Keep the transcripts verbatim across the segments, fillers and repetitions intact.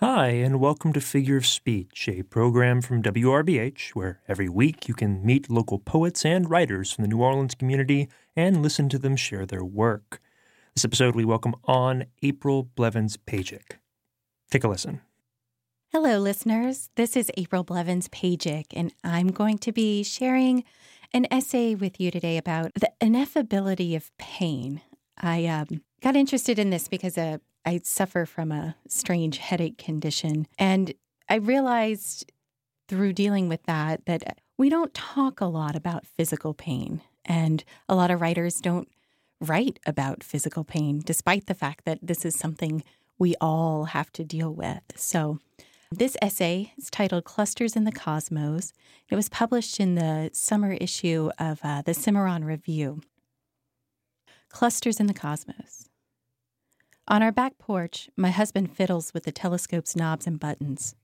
Hi, and welcome to Figure of Speech, a program from W R B H, where every week you can meet local poets and writers from the New Orleans community and listen to them share their work. This episode, we welcome on April Blevins-Pajik. Take a listen. Hello, listeners. This is April Blevins-Pajik, and I'm going to be sharing an essay with you today about the ineffability of pain. I um, got interested in this because a I suffer from a strange headache condition, and I realized through dealing with that that we don't talk a lot about physical pain, and a lot of writers don't write about physical pain, despite the fact that this is something we all have to deal with. So this essay is titled Clusters in the Cosmos. It was published in the summer issue of uh, the Cimarron Review. Clusters in the Cosmos. On our back porch, my husband fiddles with the telescope's knobs and buttons.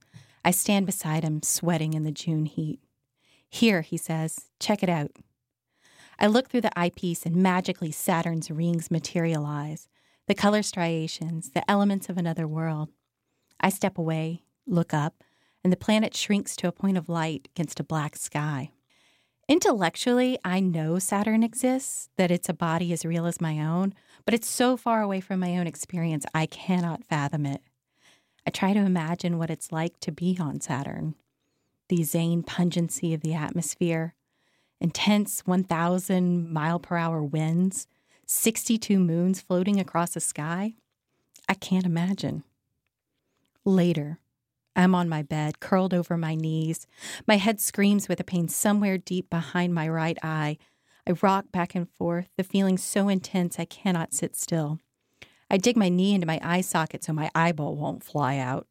I stand beside him, sweating in the June heat. Here, he says, check it out. I look through the eyepiece and magically Saturn's rings materialize, the color striations, the elements of another world. I step away, look up, and the planet shrinks to a point of light against a black sky. Intellectually, I know Saturn exists, that it's a body as real as my own, but it's so far away from my own experience, I cannot fathom it. I try to imagine what it's like to be on Saturn. The Zane pungency of the atmosphere, intense one thousand mile per hour winds, sixty-two moons floating across the sky. I can't imagine. Later, I'm on my bed, curled over my knees. My head screams with a pain somewhere deep behind my right eye. I rock back and forth, the feeling so intense I cannot sit still. I dig my knee into my eye socket so my eyeball won't fly out.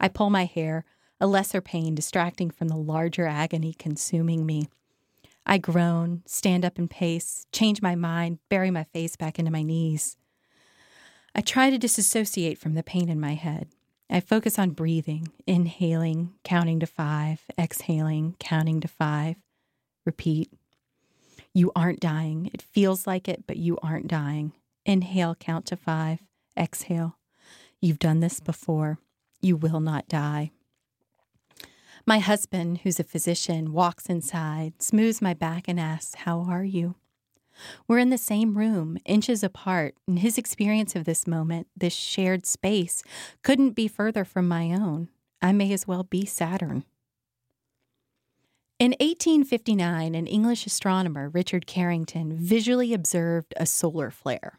I pull my hair, a lesser pain distracting from the larger agony consuming me. I groan, stand up and pace, change my mind, bury my face back into my knees. I try to disassociate from the pain in my head. I focus on breathing, inhaling, counting to five, exhaling, counting to five. Repeat. You aren't dying. It feels like it, but you aren't dying. Inhale, count to five, exhale. You've done this before. You will not die. My husband, who's a physician, walks inside, smooths my back and asks, "How are you?" We're in the same room, inches apart, and his experience of this moment, this shared space, couldn't be further from my own. I may as well be Saturn. In eighteen fifty-nine, an English astronomer, Richard Carrington, visually observed a solar flare.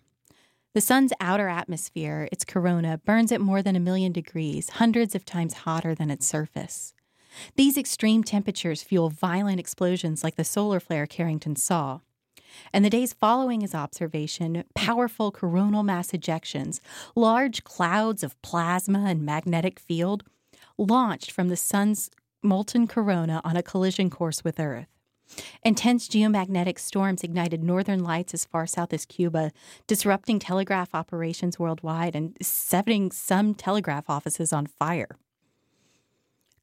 The sun's outer atmosphere, its corona, burns at more than a million degrees, hundreds of times hotter than its surface. These extreme temperatures fuel violent explosions like the solar flare Carrington saw. And the days following his observation, powerful coronal mass ejections, large clouds of plasma and magnetic field, launched from the sun's molten corona on a collision course with Earth. Intense geomagnetic storms ignited northern lights as far south as Cuba, disrupting telegraph operations worldwide and setting some telegraph offices on fire.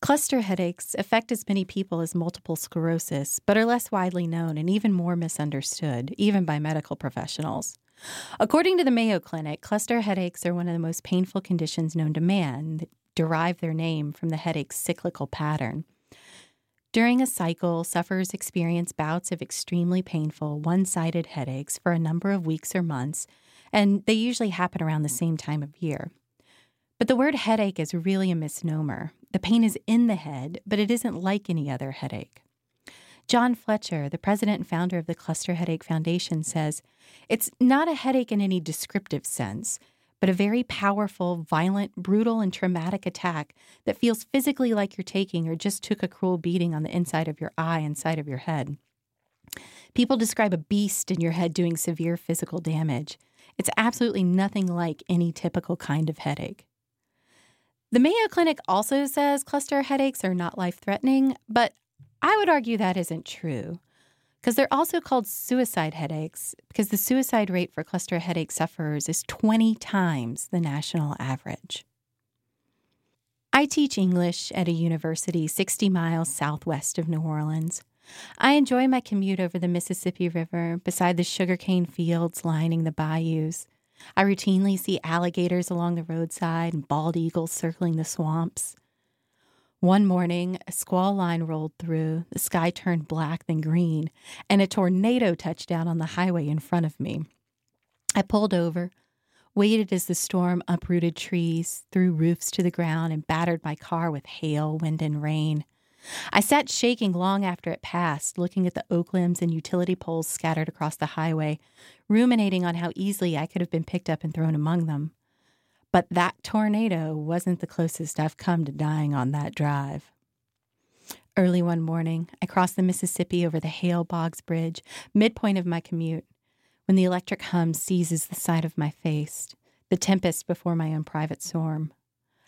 Cluster headaches affect as many people as multiple sclerosis, but are less widely known and even more misunderstood, even by medical professionals. According to the Mayo Clinic, cluster headaches are one of the most painful conditions known to man that derive their name from the headache's cyclical pattern. During a cycle, sufferers experience bouts of extremely painful, one-sided headaches for a number of weeks or months, and they usually happen around the same time of year. But the word headache is really a misnomer. The pain is in the head, but it isn't like any other headache. John Fletcher, the president and founder of the Cluster Headache Foundation, says, "It's not a headache in any descriptive sense, but a very powerful, violent, brutal, and traumatic attack that feels physically like you're taking or just took a cruel beating on the inside of your eye and side of your head. People describe a beast in your head doing severe physical damage. It's absolutely nothing like any typical kind of headache." The Mayo Clinic also says cluster headaches are not life-threatening, but I would argue that isn't true, because they're also called suicide headaches, because the suicide rate for cluster headache sufferers is twenty times the national average. I teach English at a university sixty miles southwest of New Orleans. I enjoy my commute over the Mississippi River beside the sugarcane fields lining the bayous. I routinely see alligators along the roadside and bald eagles circling the swamps. One morning, a squall line rolled through, the sky turned black, then green, and a tornado touched down on the highway in front of me. I pulled over, waited as the storm uprooted trees, threw roofs to the ground, and battered my car with hail, wind, and rain. I sat shaking long after it passed, looking at the oak limbs and utility poles scattered across the highway, ruminating on how easily I could have been picked up and thrown among them. But that tornado wasn't the closest I've come to dying on that drive. Early one morning, I crossed the Mississippi over the Hale Boggs Bridge, midpoint of my commute, when the electric hum seizes the side of my face, the tempest before my own private storm.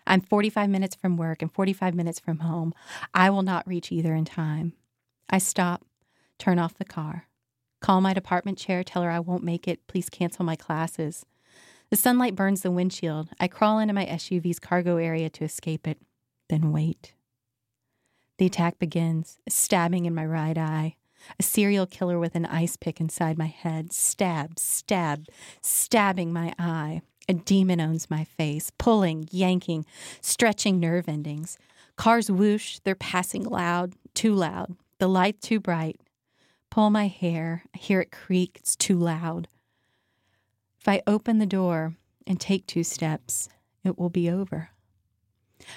I'm forty-five minutes from work and forty-five minutes from home. I will not reach either in time. I stop, turn off the car, call my department chair, tell her I won't make it, please cancel my classes. The sunlight burns the windshield. I crawl into my S U V's cargo area to escape it, then wait. The attack begins, a stabbing in my right eye, a serial killer with an ice pick inside my head, stab, stab, stabbing my eye. A demon owns my face, pulling, yanking, stretching nerve endings. Cars whoosh, they're passing loud, too loud. The light too bright. Pull my hair, I hear it creak, it's too loud. If I open the door and take two steps, it will be over.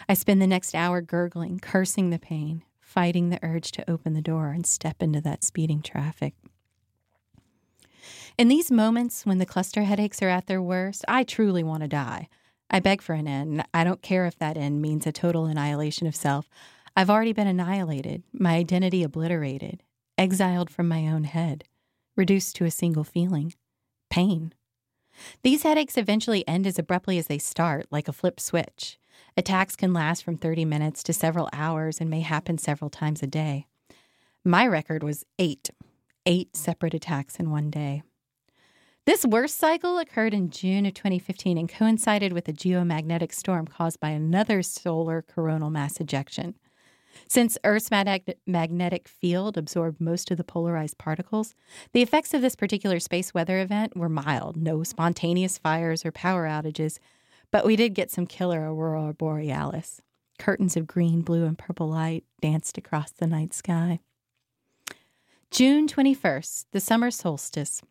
I spend the next hour gurgling, cursing the pain, fighting the urge to open the door and step into that speeding traffic. In these moments when the cluster headaches are at their worst, I truly want to die. I beg for an end. I don't care if that end means a total annihilation of self. I've already been annihilated, my identity obliterated, exiled from my own head, reduced to a single feeling, pain. These headaches eventually end as abruptly as they start, like a flip switch. Attacks can last from thirty minutes to several hours and may happen several times a day. My record was eight. Eight separate attacks in one day. This worst cycle occurred in June of twenty fifteen and coincided with a geomagnetic storm caused by another solar coronal mass ejection. Since Earth's magnetic field absorbed most of the polarized particles, the effects of this particular space weather event were mild, no spontaneous fires or power outages, but we did get some killer aurora borealis. Curtains of green, blue, and purple light danced across the night sky. June twenty-first, the summer solstice,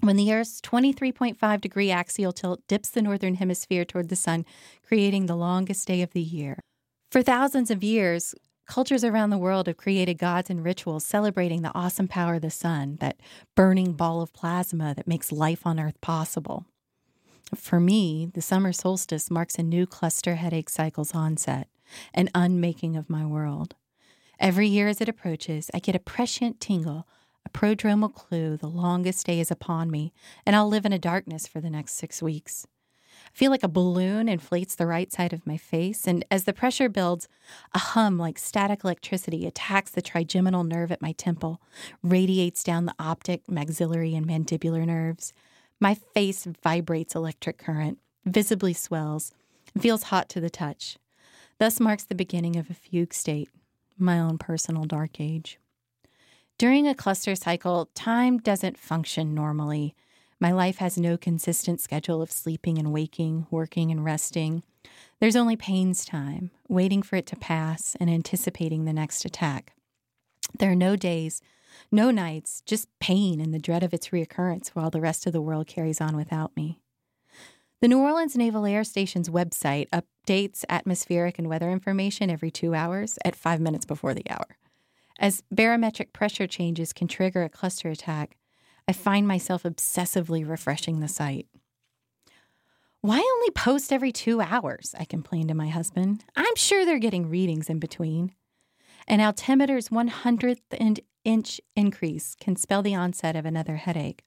when the Earth's twenty-three point five degree axial tilt dips the northern hemisphere toward the sun, creating the longest day of the year. For thousands of years, cultures around the world have created gods and rituals celebrating the awesome power of the sun, that burning ball of plasma that makes life on Earth possible. For me, the summer solstice marks a new cluster headache cycle's onset, an unmaking of my world. Every year as it approaches, I get a prescient tingle, a prodromal clue the longest day is upon me, and I'll live in a darkness for the next six weeks. I feel like a balloon inflates the right side of my face, and as the pressure builds, a hum like static electricity attacks the trigeminal nerve at my temple, radiates down the optic, maxillary, and mandibular nerves. My face vibrates electric current, visibly swells, and feels hot to the touch. Thus marks the beginning of a fugue state. My own personal dark age. During a cluster cycle, time doesn't function normally. My life has no consistent schedule of sleeping and waking, working and resting. There's only pain's time, waiting for it to pass and anticipating the next attack. There are no days, no nights, just pain and the dread of its reoccurrence while the rest of the world carries on without me. The New Orleans Naval Air Station's website updates atmospheric and weather information every two hours at five minutes before the hour. As barometric pressure changes can trigger a cluster attack, I find myself obsessively refreshing the site. Why only post every two hours? I complain to my husband. I'm sure they're getting readings in between. An altimeter's one hundredth inch increase can spell the onset of another headache.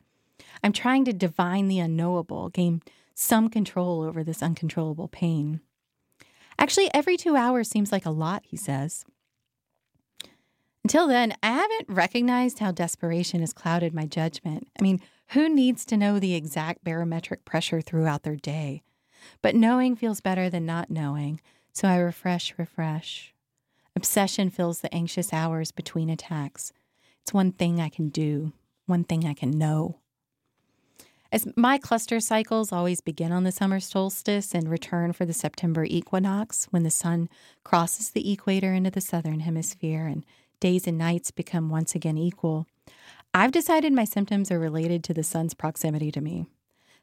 I'm trying to divine the unknowable, gain some control over this uncontrollable pain. Actually, every two hours seems like a lot, he says. Until then, I haven't recognized how desperation has clouded my judgment. I mean, who needs to know the exact barometric pressure throughout their day? But knowing feels better than not knowing, so I refresh, refresh. Obsession fills the anxious hours between attacks. It's one thing I can do, one thing I can know. As my cluster cycles always begin on the summer solstice and return for the September equinox, when the sun crosses the equator into the southern hemisphere and days and nights become once again equal, I've decided my symptoms are related to the sun's proximity to me.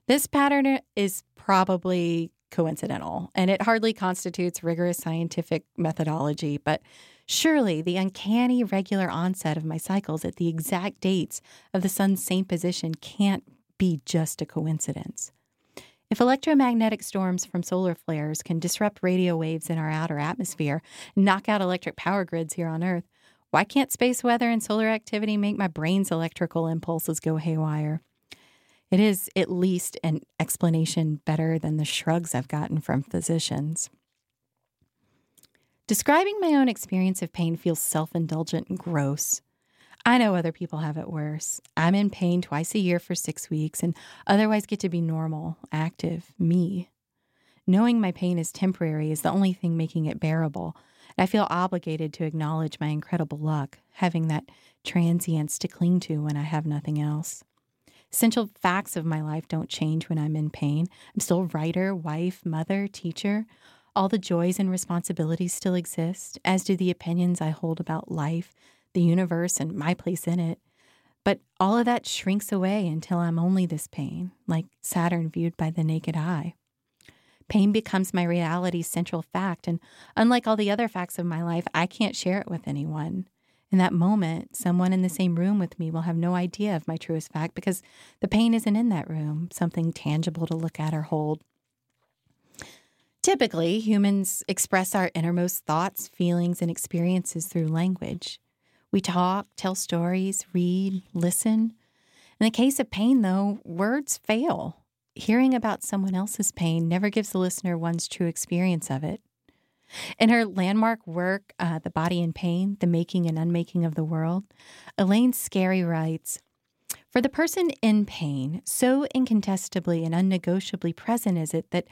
This pattern is probably coincidental, and it hardly constitutes rigorous scientific methodology, but surely the uncanny regular onset of my cycles at the exact dates of the sun's same position can't be just a coincidence. If electromagnetic storms from solar flares can disrupt radio waves in our outer atmosphere and knock out electric power grids here on Earth, why can't space weather and solar activity make my brain's electrical impulses go haywire? It is at least an explanation better than the shrugs I've gotten from physicians. Describing my own experience of pain feels self-indulgent and gross. I know other people have it worse. I'm in pain twice a year for six weeks and otherwise get to be normal, active, me. Knowing my pain is temporary is the only thing making it bearable, and I feel obligated to acknowledge my incredible luck, having that transience to cling to when I have nothing else. Essential facts of my life don't change when I'm in pain. I'm still writer, wife, mother, teacher. All the joys and responsibilities still exist, as do the opinions I hold about life, the universe, and my place in it. But all of that shrinks away until I'm only this pain, like Saturn viewed by the naked eye. Pain becomes my reality's central fact, and unlike all the other facts of my life, I can't share it with anyone. In that moment, someone in the same room with me will have no idea of my truest fact because the pain isn't in that room, something tangible to look at or hold. Typically, humans express our innermost thoughts, feelings, and experiences through language. We talk, tell stories, read, listen. In the case of pain, though, words fail. Hearing about someone else's pain never gives the listener one's true experience of it. In her landmark work, uh, The Body in Pain, The Making and Unmaking of the World, Elaine Scarry writes, "For the person in pain, so incontestably and unnegotiably present is it that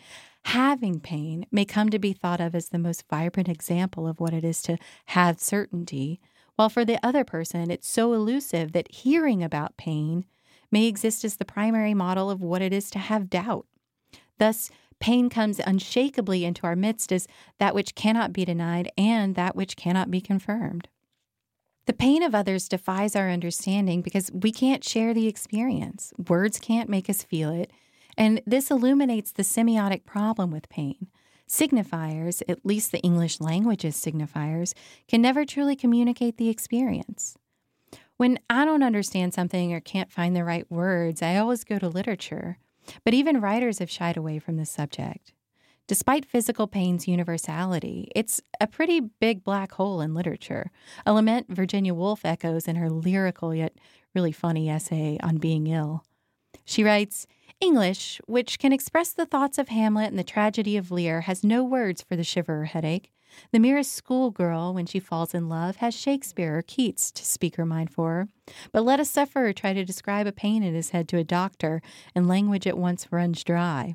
having pain may come to be thought of as the most vibrant example of what it is to have certainty, while for the other person it's so elusive that hearing about pain may exist as the primary model of what it is to have doubt. Thus, pain comes unshakably into our midst as that which cannot be denied and that which cannot be confirmed. The pain of others defies our understanding because we can't share the experience. Words can't make us feel it, and this illuminates the semiotic problem with pain. Signifiers, at least the English language's signifiers, can never truly communicate the experience. When I don't understand something or can't find the right words, I always go to literature. But even writers have shied away from this subject. Despite physical pain's universality, it's a pretty big black hole in literature, a lament Virginia Woolf echoes in her lyrical yet really funny essay on being ill. She writes, "English, which can express the thoughts of Hamlet and the tragedy of Lear, has no words for the shiver or headache. The merest schoolgirl, when she falls in love, has Shakespeare or Keats to speak her mind for her. But let a sufferer try to describe a pain in his head to a doctor, and language at once runs dry."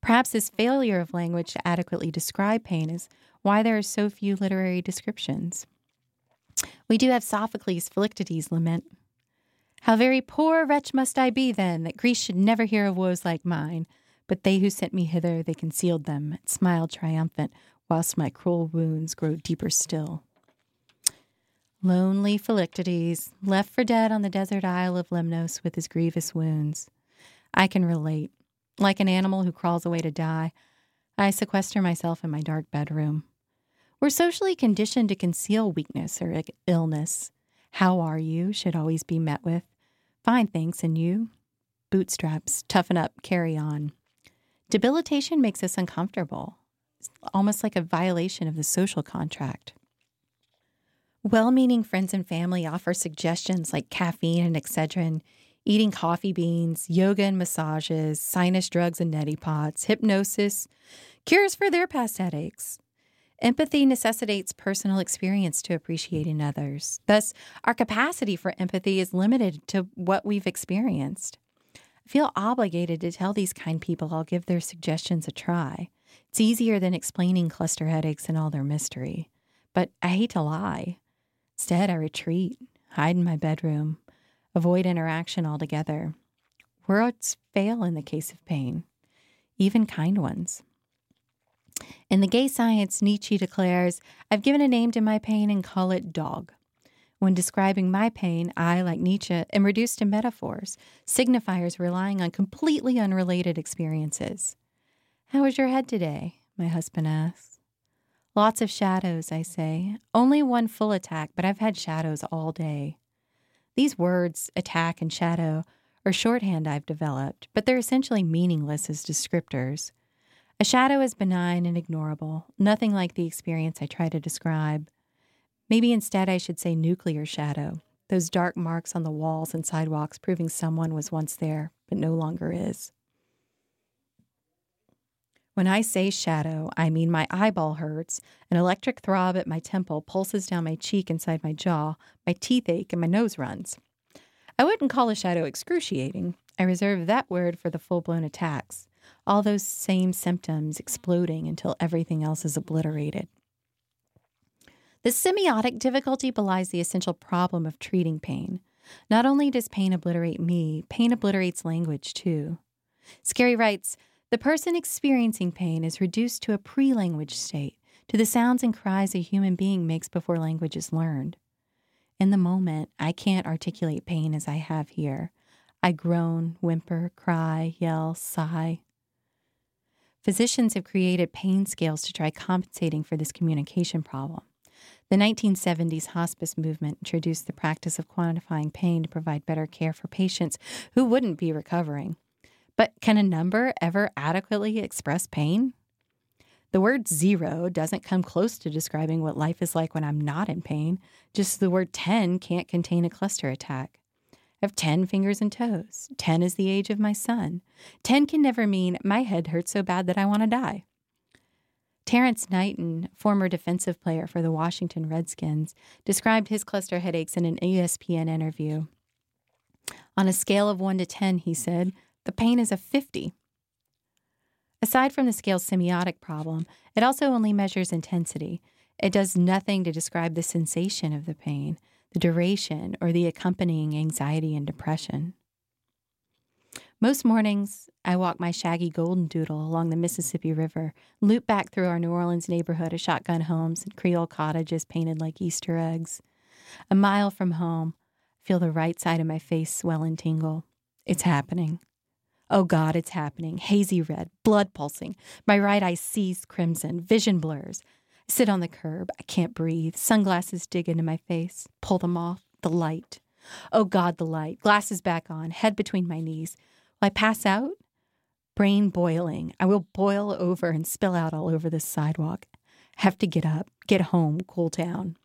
Perhaps this failure of language to adequately describe pain is why there are so few literary descriptions. We do have Sophocles' Philoctetes' lament. "How very poor wretch must I be, then, that Greece should never hear of woes like mine. But they who sent me hither, they concealed them, and smiled triumphant, whilst my cruel wounds grow deeper still." Lonely Philoctetes, left for dead on the desert isle of Lemnos with his grievous wounds. I can relate. Like an animal who crawls away to die, I sequester myself in my dark bedroom. We're socially conditioned to conceal weakness or illness. "How are you?" should always be met with, "Fine, thanks, and you?" Bootstraps, toughen up, carry on. Debilitation makes us uncomfortable, almost like a violation of the social contract. Well-meaning friends and family offer suggestions like caffeine and Excedrin, eating coffee beans, yoga and massages, sinus drugs and neti pots, hypnosis, cures for their past headaches. Empathy necessitates personal experience to appreciate in others. Thus, our capacity for empathy is limited to what we've experienced. I feel obligated to tell these kind people I'll give their suggestions a try. It's easier than explaining cluster headaches and all their mystery. But I hate to lie. Instead, I retreat, hide in my bedroom, avoid interaction altogether. Words fail in the case of pain, even kind ones. In The Gay Science, Nietzsche declares, "I've given a name to my pain and call it dog. When describing my pain, I, like Nietzsche, am reduced to metaphors, signifiers relying on completely unrelated experiences. How is your head today?" my husband asks. "Lots of shadows," I say. "Only one full attack, but I've had shadows all day." These words, attack and shadow, are shorthand I've developed, but they're essentially meaningless as descriptors. A shadow is benign and ignorable, nothing like the experience I try to describe. Maybe instead I should say nuclear shadow, those dark marks on the walls and sidewalks proving someone was once there, but no longer is. When I say shadow, I mean my eyeball hurts, an electric throb at my temple pulses down my cheek inside my jaw, my teeth ache, and my nose runs. I wouldn't call a shadow excruciating. I reserve that word for the full-blown attacks, all those same symptoms exploding until everything else is obliterated. The semiotic difficulty belies the essential problem of treating pain. Not only does pain obliterate me, pain obliterates language too. Scarry writes, "The person experiencing pain is reduced to a pre-language state, to the sounds and cries a human being makes before language is learned. In the moment, I can't articulate pain as I have here. I groan, whimper, cry, yell, sigh." Physicians have created pain scales to try compensating for this communication problem. The nineteen seventies hospice movement introduced the practice of quantifying pain to provide better care for patients who wouldn't be recovering. But can a number ever adequately express pain? The word zero doesn't come close to describing what life is like when I'm not in pain. Just the word ten can't contain a cluster attack. I have ten fingers and toes. Ten is the age of my son. Ten can never mean my head hurts so bad that I want to die. Terrence Knighton, former defensive player for the Washington Redskins, described his cluster headaches in an E S P N interview. On a scale of one to ten, he said, "The pain is a fifty. Aside from the scale's semiotic problem, it also only measures intensity. It does nothing to describe the sensation of the pain, the duration, or the accompanying anxiety and depression. Most mornings, I walk my shaggy golden doodle along the Mississippi River, loop back through our New Orleans neighborhood of shotgun homes and Creole cottages painted like Easter eggs. A mile from home, I feel the right side of my face swell and tingle. It's happening. Oh God, it's happening. Hazy red, blood pulsing. My right eye sees crimson, vision blurs. I sit on the curb. I can't breathe. Sunglasses dig into my face. Pull them off. The light. Oh God, the light. Glasses back on. Head between my knees. Will I pass out? Brain boiling. I will boil over and spill out all over this sidewalk. I have to get up. Get home. Cool down.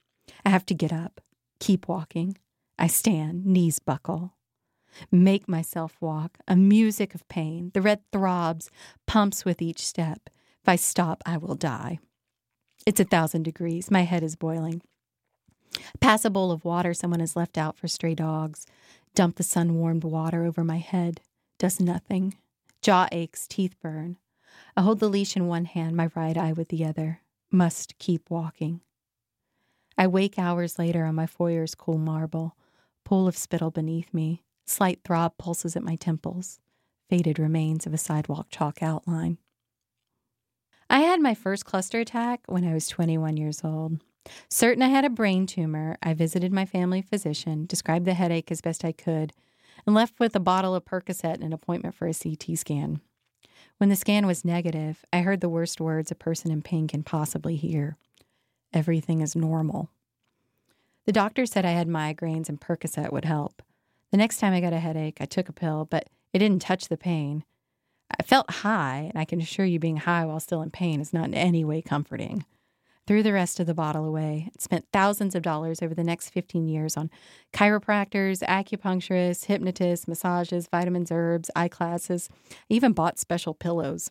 I have to get up. Keep walking. I stand. Knees buckle. Make myself walk, a music of pain. The red throbs, pumps with each step. If I stop, I will die. It's a thousand degrees. My head is boiling. Pass a bowl of water someone has left out for stray dogs. Dump the sun-warmed water over my head. Does nothing. Jaw aches, teeth burn. I hold the leash in one hand, my right eye with the other. Must keep walking. I wake hours later on my foyer's cool marble, pool of spittle beneath me. Slight throb pulses at my temples, faded remains of a sidewalk chalk outline. I had my first cluster attack when I was twenty-one years old. Certain I had a brain tumor, I visited my family physician, described the headache as best I could, and left with a bottle of Percocet and an appointment for a C T scan. When the scan was negative, I heard the worst words a person in pain can possibly hear. Everything is normal. The doctor said I had migraines and Percocet would help. The next time I got a headache, I took a pill, but it didn't touch the pain. I felt high, and I can assure you being high while still in pain is not in any way comforting. Threw the rest of the bottle away and spent thousands of dollars over the next fifteen years on chiropractors, acupuncturists, hypnotists, massages, vitamins, herbs, eye classes. I even bought special pillows.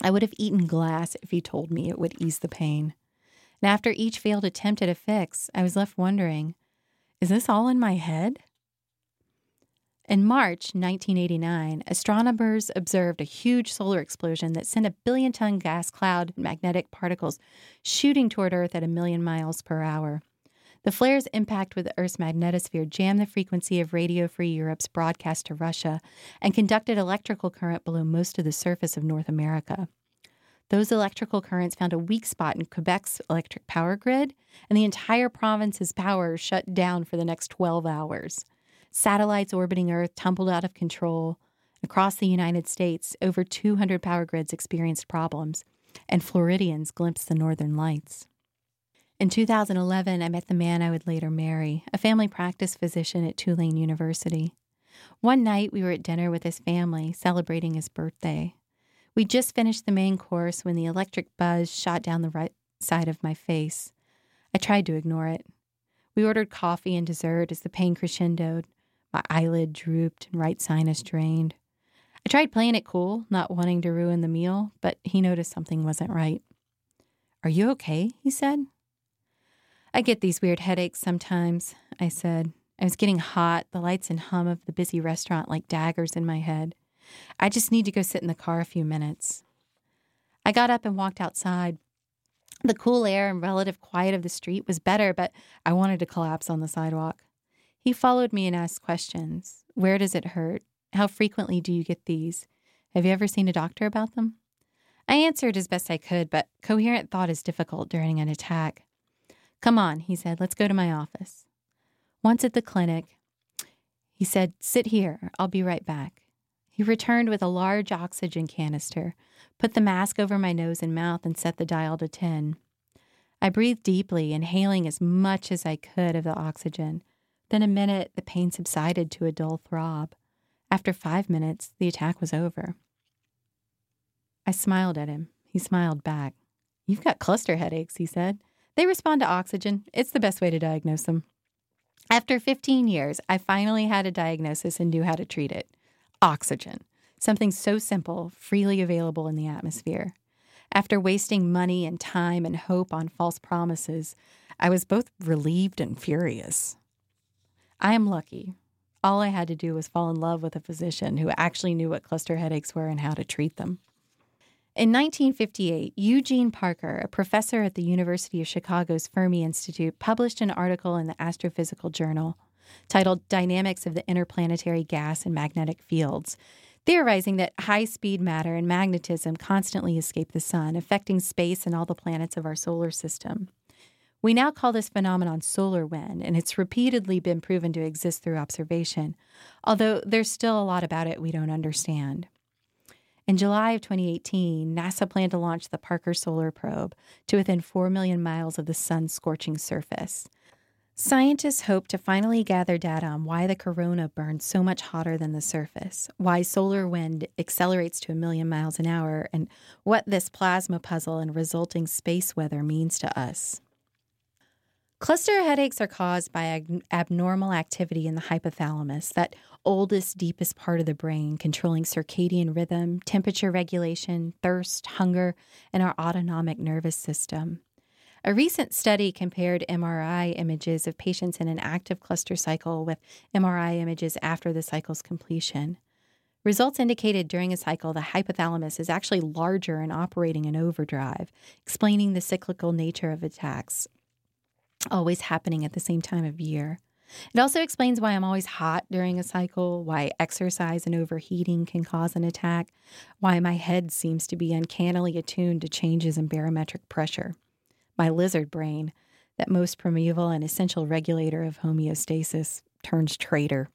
I would have eaten glass if you told me it would ease the pain. And after each failed attempt at a fix, I was left wondering, is this all in my head? In March nineteen eighty-nine, astronomers observed a huge solar explosion that sent a billion-ton gas cloud and magnetic particles shooting toward Earth at a million miles per hour. The flare's impact with the Earth's magnetosphere jammed the frequency of radio Free Europe's broadcast to Russia and conducted electrical current below most of the surface of North America. Those electrical currents found a weak spot in Quebec's electric power grid, and the entire province's power shut down for the next twelve hours. Satellites orbiting Earth tumbled out of control. Across the United States, over two hundred power grids experienced problems, and Floridians glimpsed the northern lights. In two thousand eleven, I met the man I would later marry, a family practice physician at Tulane University. One night, we were at dinner with his family, celebrating his birthday. We just finished the main course when the electric buzz shot down the right side of my face. I tried to ignore it. We ordered coffee and dessert as the pain crescendoed. My eyelid drooped and right sinus drained. I tried playing it cool, not wanting to ruin the meal, but he noticed something wasn't right. "Are you okay?" he said. "I get these weird headaches sometimes," I said. I was getting hot, the lights and hum of the busy restaurant like daggers in my head. "I just need to go sit in the car a few minutes." I got up and walked outside. The cool air and relative quiet of the street was better, but I wanted to collapse on the sidewalk. He followed me and asked questions. "Where does it hurt? How frequently do you get these? Have you ever seen a doctor about them?" I answered as best I could, but coherent thought is difficult during an attack. "Come on," he said. "Let's go to my office." Once at the clinic, he said, "Sit here. I'll be right back." He returned with a large oxygen canister, put the mask over my nose and mouth, and set the dial to ten. I breathed deeply, inhaling as much as I could of the oxygen. Then a minute, the pain subsided to a dull throb. After five minutes, the attack was over. I smiled at him. He smiled back. "You've got cluster headaches," he said. "They respond to oxygen. It's the best way to diagnose them." After fifteen years, I finally had a diagnosis and knew how to treat it. Oxygen, something so simple, freely available in the atmosphere. After wasting money and time and hope on false promises, I was both relieved and furious. I am lucky. All I had to do was fall in love with a physician who actually knew what cluster headaches were and how to treat them. In nineteen fifty-eight, Eugene Parker, a professor at the University of Chicago's Fermi Institute, published an article in the Astrophysical Journal titled Dynamics of the Interplanetary Gas and Magnetic Fields, theorizing that high-speed matter and magnetism constantly escape the sun, affecting space and all the planets of our solar system. We now call this phenomenon solar wind, and it's repeatedly been proven to exist through observation, although there's still a lot about it we don't understand. In July of twenty eighteen, NASA planned to launch the Parker Solar Probe to within four million miles of the sun's scorching surface. Scientists hope to finally gather data on why the corona burns so much hotter than the surface, why solar wind accelerates to a million miles an hour, and what this plasma puzzle and resulting space weather means to us. Cluster headaches are caused by ab- abnormal activity in the hypothalamus, that oldest, deepest part of the brain, controlling circadian rhythm, temperature regulation, thirst, hunger, and our autonomic nervous system. A recent study compared M R I images of patients in an active cluster cycle with M R I images after the cycle's completion. Results indicated during a cycle, the hypothalamus is actually larger and operating in overdrive, explaining the cyclical nature of attacks, always happening at the same time of year. It also explains why I'm always hot during a cycle, why exercise and overheating can cause an attack, why my head seems to be uncannily attuned to changes in barometric pressure. My lizard brain, that most primeval and essential regulator of homeostasis, turns traitor.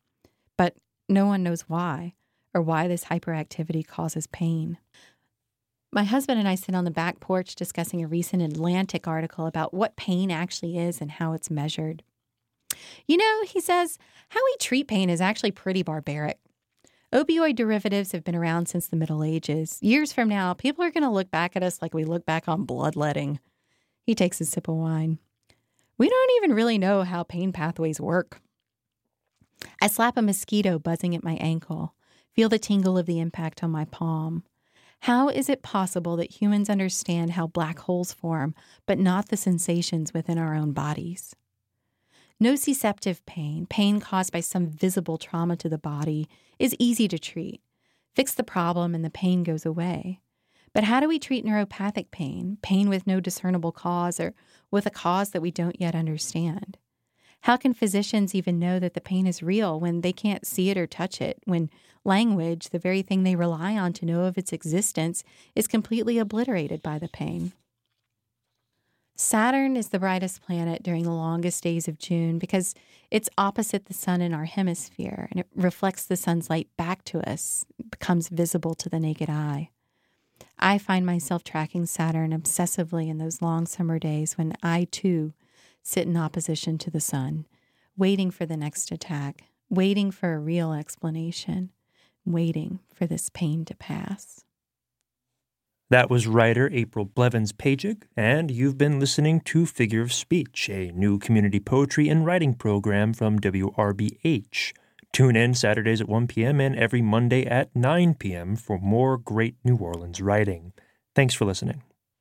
But no one knows why, or why this hyperactivity causes pain. My husband and I sit on the back porch discussing a recent Atlantic article about what pain actually is and how it's measured. "You know," he says, "how we treat pain is actually pretty barbaric. Opioid derivatives have been around since the Middle Ages. Years from now, people are going to look back at us like we look back on bloodletting." He takes a sip of wine. "We don't even really know how pain pathways work." I slap a mosquito buzzing at my ankle, feel the tingle of the impact on my palm. How is it possible that humans understand how black holes form, but not the sensations within our own bodies? Nociceptive pain, pain caused by some visible trauma to the body, is easy to treat. Fix the problem and the pain goes away. But how do we treat neuropathic pain, pain with no discernible cause or with a cause that we don't yet understand? How can physicians even know that the pain is real when they can't see it or touch it, when language, the very thing they rely on to know of its existence, is completely obliterated by the pain? Saturn is the brightest planet during the longest days of June because it's opposite the sun in our hemisphere, and it reflects the sun's light back to us. It becomes visible to the naked eye. I find myself tracking Saturn obsessively in those long summer days when I, too, sit in opposition to the sun, waiting for the next attack, waiting for a real explanation, waiting for this pain to pass. That was writer April Blevins-Pajik, and you've been listening to Figure of Speech, a new community poetry and writing program from W R B H. Tune in Saturdays at one p.m. and every Monday at nine p.m. for more great New Orleans writing. Thanks for listening.